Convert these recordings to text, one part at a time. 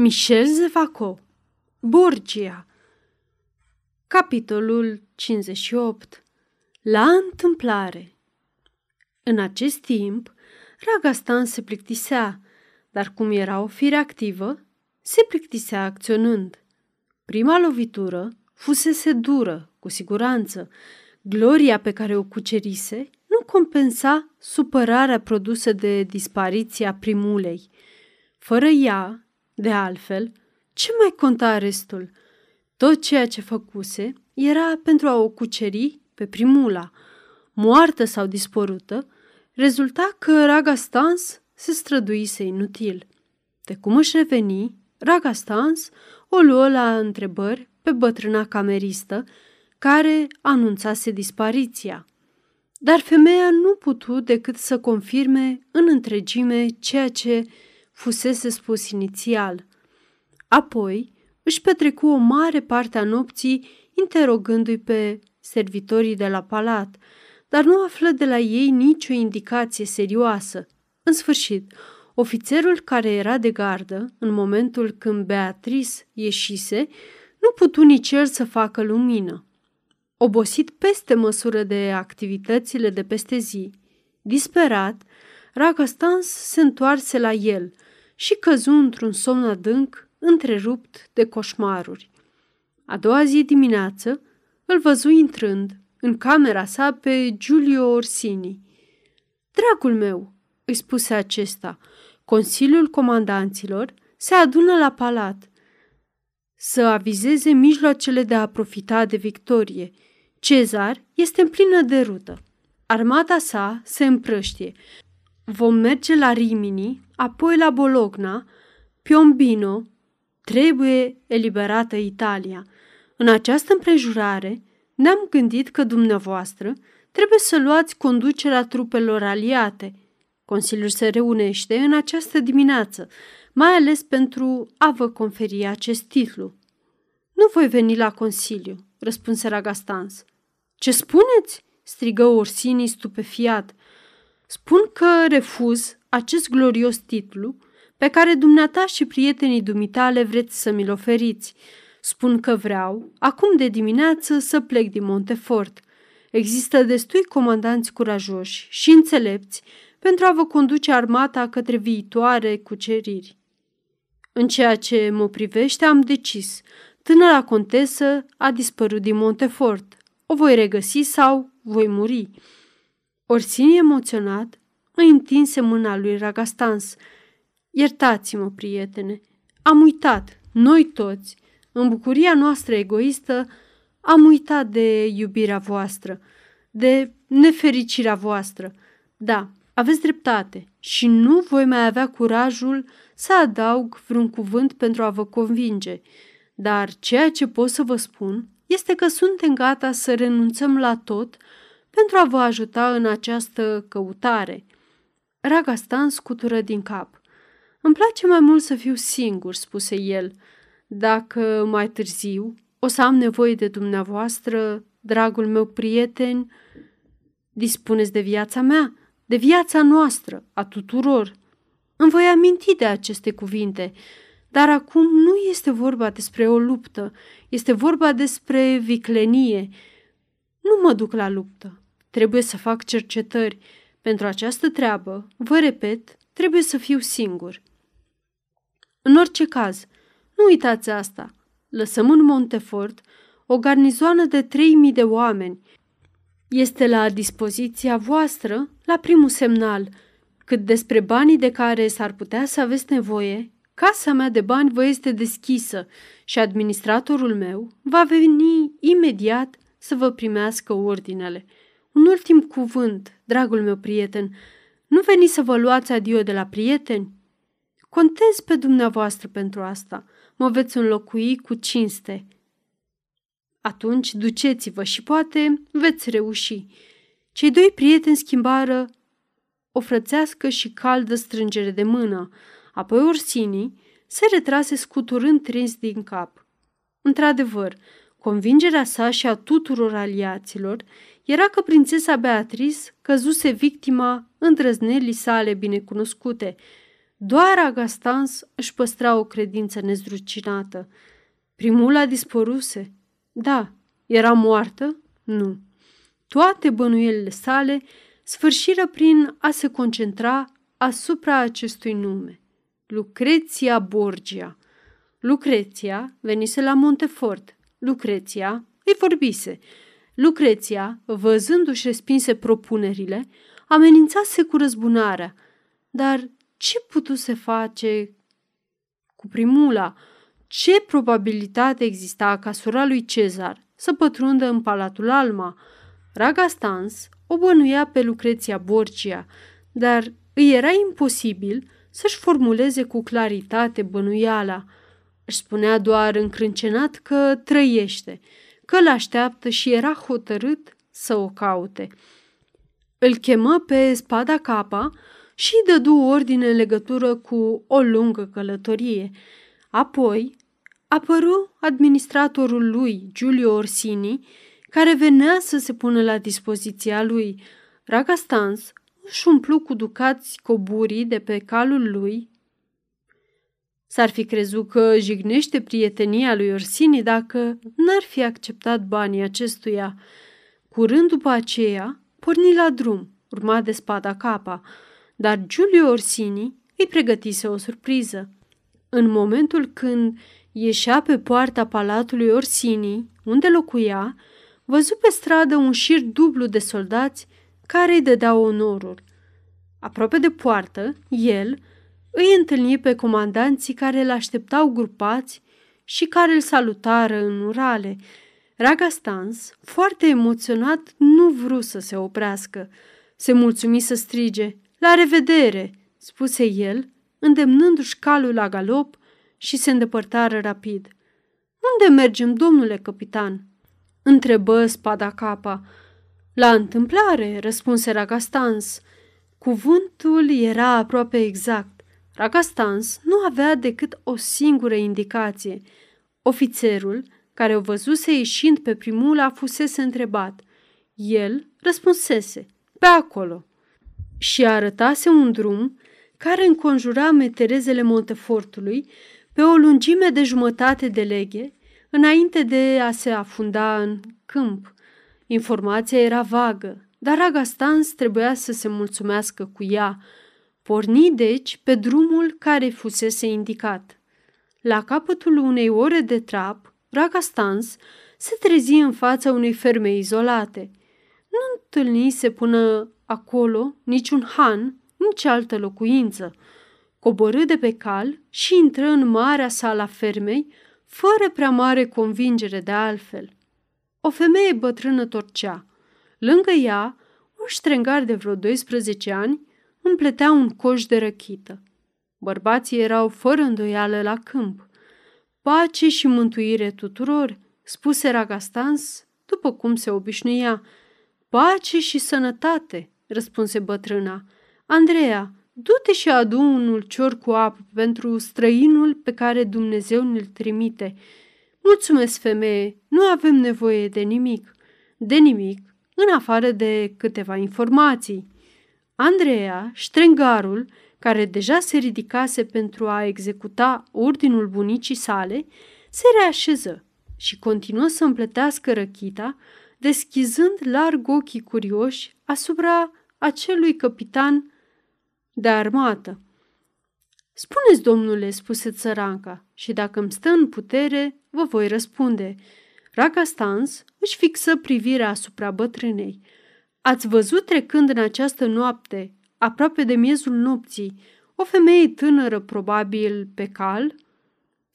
Michel Zevaco, Borgia. Capitolul 58. La întâmplare. În acest timp, Ragastan se plictisea, dar cum era o fire activă, se plictisea acționând. Prima lovitură fusese dură, cu siguranță. Gloria pe care o cucerise nu compensa supărarea produsă de dispariția primulei. Fără ea, de altfel, ce mai conta restul? Tot ceea ce făcuse era pentru a o cuceri pe primula. Moartă sau dispărută, rezulta că Ragastan se străduise inutil. De cum își reveni, Ragastan o luă la întrebări pe bătrâna cameristă, care anunțase dispariția. Dar femeia nu putu decât să confirme în întregime ceea ce fusese spus inițial. Apoi își petrecu o mare parte a nopții interogându-i pe servitorii de la palat, dar nu află de la ei nicio indicație serioasă. În sfârșit, ofițerul care era de gardă în momentul când Beatrice ieșise, nu putu nici el să facă lumină. Obosit peste măsură de activitățile de peste zi, disperat, Ragastan se întoarse la el și căzu într-un somn adânc, întrerupt de coșmaruri. A doua zi dimineață îl văzu intrând în camera sa pe Giulio Orsini. „Dragul meu," îi spuse acesta, „Consiliul Comandanților se adună la palat să avizeze mijloacele de a profita de victorie. Cezar este în plină derută. Armata sa se împrăștie. Vom merge la Rimini, apoi la Bologna, Piombino. Trebuie eliberată Italia. În această împrejurare ne-am gândit că dumneavoastră trebuie să luați conducerea trupelor aliate. Consiliul se reunește în această dimineață, mai ales pentru a vă conferi acest titlu." „Nu voi veni la consiliu," răspunse Ragastan. „Ce spuneți?" strigă Orsini stupefiat. „Spun că refuz acest glorios titlu pe care dumneata și prietenii dumitale vreți să mi-l oferiți. Spun că vreau, acum de dimineață, să plec din Montefort. Există destui comandanți curajoși și înțelepți pentru a vă conduce armata către viitoare cuceriri. În ceea ce mă privește, am decis. Tânăra contesă a dispărut din Montefort. O voi regăsi sau voi muri." Orsini, emoționat, îi întinse mâna lui Ragastan. „Iertați-mă, prietene, am uitat, noi toți, în bucuria noastră egoistă, am uitat de iubirea voastră, de nefericirea voastră. Da, aveți dreptate și nu voi mai avea curajul să adaug vreun cuvânt pentru a vă convinge, dar ceea ce pot să vă spun este că suntem gata să renunțăm la tot pentru a vă ajuta în această căutare." Ragastan scutură din cap. „Îmi place mai mult să fiu singur," spuse el. „Dacă mai târziu o să am nevoie de dumneavoastră, dragul meu prieten, dispuneți de viața mea, de viața noastră, a tuturor. Îmi voi aminti de aceste cuvinte, dar acum nu este vorba despre o luptă, este vorba despre viclenie. Nu mă duc la luptă, trebuie să fac cercetări. Pentru această treabă, vă repet, trebuie să fiu singur. În orice caz, nu uitați asta. Lăsăm în Montefort o garnizoană de 3.000 de oameni. Este la dispoziția voastră la primul semnal. Cât despre banii de care s-ar putea să aveți nevoie, casa mea de bani vă este deschisă și administratorul meu va veni imediat să vă primească ordinele. Un ultim cuvânt, dragul meu prieten. Nu veni să vă luați adio de la prieteni? Contez pe dumneavoastră pentru asta. Mă veți înlocui cu cinste. Atunci duceți-vă și poate veți reuși." Cei doi prieteni schimbară o frățească și caldă strângere de mână, apoi Orsini se retrase scuturând trins din cap. Într-adevăr, convingerea sa și a tuturor aliaților era că prințesa Beatrice căzuse victima îndrăznelii sale binecunoscute. Doar Agastans își păstra o credință nezrucinată. Primula dispăruse? Da. Era moartă? Nu. Toate bănuielile sale sfârșiră prin a se concentra asupra acestui nume. Lucreția Borgia. Lucreția venise la Montefort. Lucreția îi vorbise. Lucreția, văzându-și respinse propunerile, amenințase cu răzbunarea. Dar ce putuse face cu primula? Ce probabilitate exista ca sora lui Cezar să pătrundă în Palatul Alma? Ragastans o bănuia pe Lucreția Borgia, dar îi era imposibil să-și formuleze cu claritate bănuiala. Își spunea doar încrâncenat că trăiește, că l-așteaptă și era hotărât să o caute. Îl chemă pe Spada Capa și dădu ordine în legătură cu o lungă călătorie. Apoi apăru administratorul lui, Giulio Orsini, care venea să se pună la dispoziția lui. Ragastans își umplu cu ducați coburii de pe calul lui. S-ar fi crezut că jignește prietenia lui Orsini dacă n-ar fi acceptat banii acestuia. Curând după aceea, porni la drum, urmat de Spada Capa, dar Giulio Orsini îi pregătise o surpriză. În momentul când ieșea pe poarta palatului Orsini, unde locuia, văzu pe stradă un șir dublu de soldați care îi dădeau onoruri. Aproape de poartă, el îi întâlni pe comandanții care îl așteptau grupați și care îl salutară în urale. Ragastans, foarte emoționat, nu vrut să se oprească. Se mulțumi să strige: "La revedere!" spuse el, îndemnându-și calul la galop, și se îndepărtară rapid. "Unde mergem, domnule capitan?" întrebă Spada Capa. "La întâmplare," răspunse Ragastans. Cuvântul era aproape exact. Ragastans nu avea decât o singură indicație. Ofițerul, care o văzuse ieșind pe primula, fusese întrebat. El răspunsese: "Pe acolo," și arătase un drum care înconjura meterezele Montefortului pe o lungime de jumătate de leghe, înainte de a se afunda în câmp. Informația era vagă, dar Ragastans trebuia să se mulțumească cu ea. Porni, deci, pe drumul care fusese indicat. La capătul unei ore de trap, Ragastans se trezi în fața unei ferme izolate. Nu întâlnise până acolo niciun han, nici altă locuință. Coborâ de pe cal și intră în marea sala fermei, fără prea mare convingere de altfel. O femeie bătrână torcea. Lângă ea, un ștrengar de vreo 12 ani împletea un coș de răchită. Bărbații erau fără îndoială la câmp. "Pace și mântuire tuturor," spuse Ragastans, după cum se obișnuia. "Pace și sănătate," răspunse bătrâna. "Andreea, du-te și adu un ulcior cu apă pentru străinul pe care Dumnezeu ne-l trimite." "Mulțumesc, femeie, nu avem nevoie de nimic." "De nimic, în afară de câteva informații." Andreea, ștrengarul, care deja se ridicase pentru a executa ordinul bunicii sale, se reașeză și continuă să împletească răchita, deschizând larg ochii curioși asupra acelui capitan de armată. "Spuneți, domnule," spuse țăranca, "și dacă îmi stă în putere, vă voi răspunde." Ragastans își fixă privirea asupra bătrânei. "Ați văzut trecând în această noapte, aproape de miezul nopții, o femeie tânără, probabil pe cal?"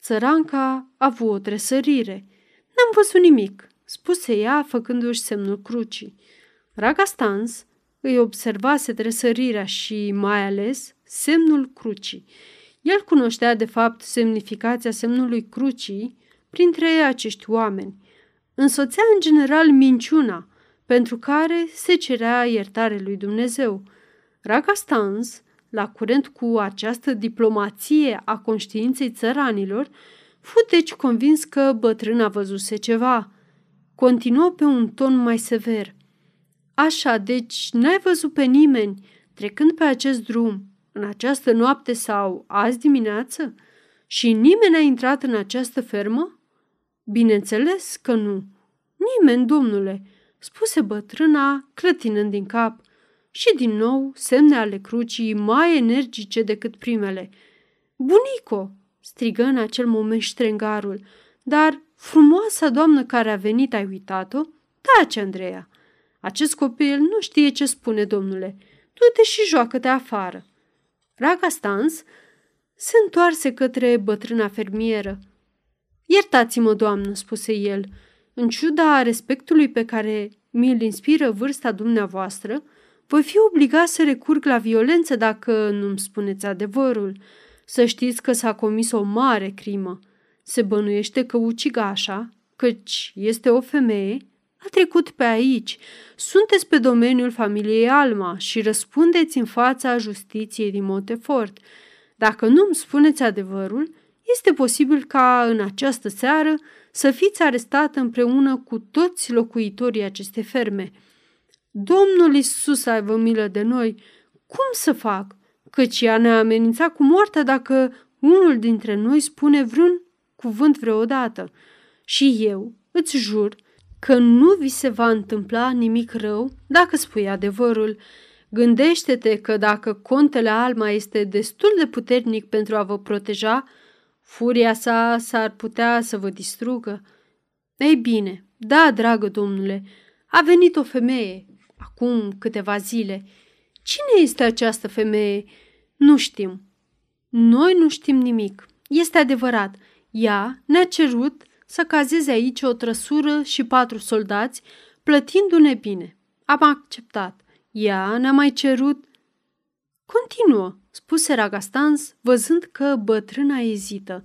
Țăranca a avut o tresărire. "N-am văzut nimic," spuse ea, făcându-și semnul crucii. Ragastans îi observase tresărirea și, mai ales, semnul crucii. El cunoștea, de fapt, semnificația semnului crucii printre acești oameni. Însoțea, în general, minciuna, pentru care se cerea iertare lui Dumnezeu. Ragastans, la curent cu această diplomație a conștiinței țăranilor, fu deci convins că bătrâna văzuse ceva. Continuă pe un ton mai sever. "Așa, deci n-ai văzut pe nimeni trecând pe acest drum, în această noapte sau azi dimineață? Și nimeni a intrat în această fermă?" Bineînțeles că nu." Nimeni, domnule," spuse bătrâna, clătinând din cap. Și din nou semne ale crucii mai energice decât primele. "Bunico!" strigă în acel moment ștrengarul, dar frumoasa doamnă care a venit, ai uitat-o? Taci, Andreea! Acest copil nu știe ce spune, domnule. Du-te și joacă-te afară." Ragastans se întoarse către bătrâna fermieră. "Iertați-mă, doamnă," spuse el, "în ciuda respectului pe care mi-l inspiră vârsta dumneavoastră, voi fi obligat să recurg la violență dacă nu-mi spuneți adevărul. Să știți că s-a comis o mare crimă. Se bănuiește că ucigașa, căci este o femeie, a trecut pe aici. Sunteți pe domeniul familiei Alma și răspundeți în fața justiției din Montefort. Dacă nu îmi spuneți adevărul, este posibil ca în această seară să fiți arestat împreună cu toți locuitorii acestei ferme. Domnul Iisus să aibă milă de noi! Cum să fac? Căci ea ne-a amenințat cu moartea dacă unul dintre noi spune vreun cuvânt vreodată. Și eu îți jur că nu vi se va întâmpla nimic rău dacă spui adevărul. Gândește-te că dacă contele Alma este destul de puternic pentru a vă proteja, furia sa s-ar putea să vă distrugă." "Ei bine, da, dragă domnule, a venit o femeie acum câteva zile. Cine este această femeie? Nu știm. Noi nu știm nimic. Este adevărat. Ea ne-a cerut să cazeze aici o trăsură și 4 soldați, plătindu-ne bine. Am acceptat. Ea ne-a mai cerut..." "Continuă," spuse Ragastans, văzând că bătrâna ezită.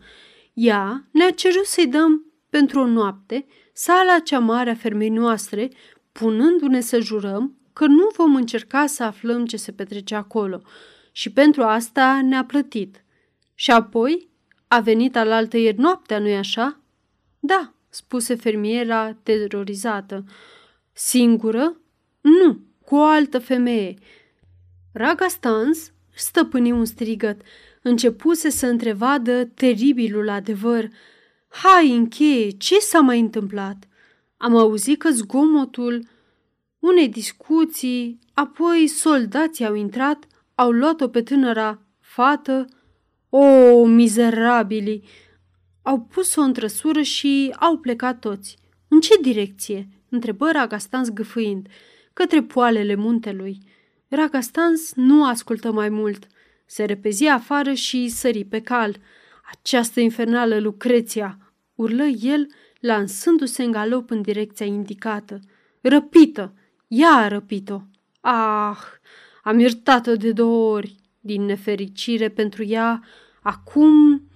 "Ea ne-a cerut să-i dăm pentru o noapte sala cea mare a fermei noastre, punându-ne să jurăm că nu vom încerca să aflăm ce se petrece acolo, și pentru asta ne-a plătit. Și apoi a venit alaltăieri noaptea, nu-i așa?" "Da," spuse fermiera terorizată. "Singură?" "Nu, cu o altă femeie." Ragastans stăpâni un strigăt. Începuse să întrevadă teribilul adevăr. "Hai, încheie, ce s-a mai întâmplat?" "Am auzit că zgomotul unei discuții, apoi soldații au intrat, au luat-o pe tânăra fată, o, mizerabili, au pus-o în trăsură și au plecat toți." "În ce direcție?" întrebă Ragastans gâfâind. "Către poalele muntelui." Ragastans nu ascultă mai mult. Se repezi afară și sări pe cal. "Această infernală Lucreția!" urlă el, lansându-se în galop în direcția indicată. "Răpită! Ea a răpit-o! Ah! Am iertat-o de 2 ori! Din nefericire pentru ea, acum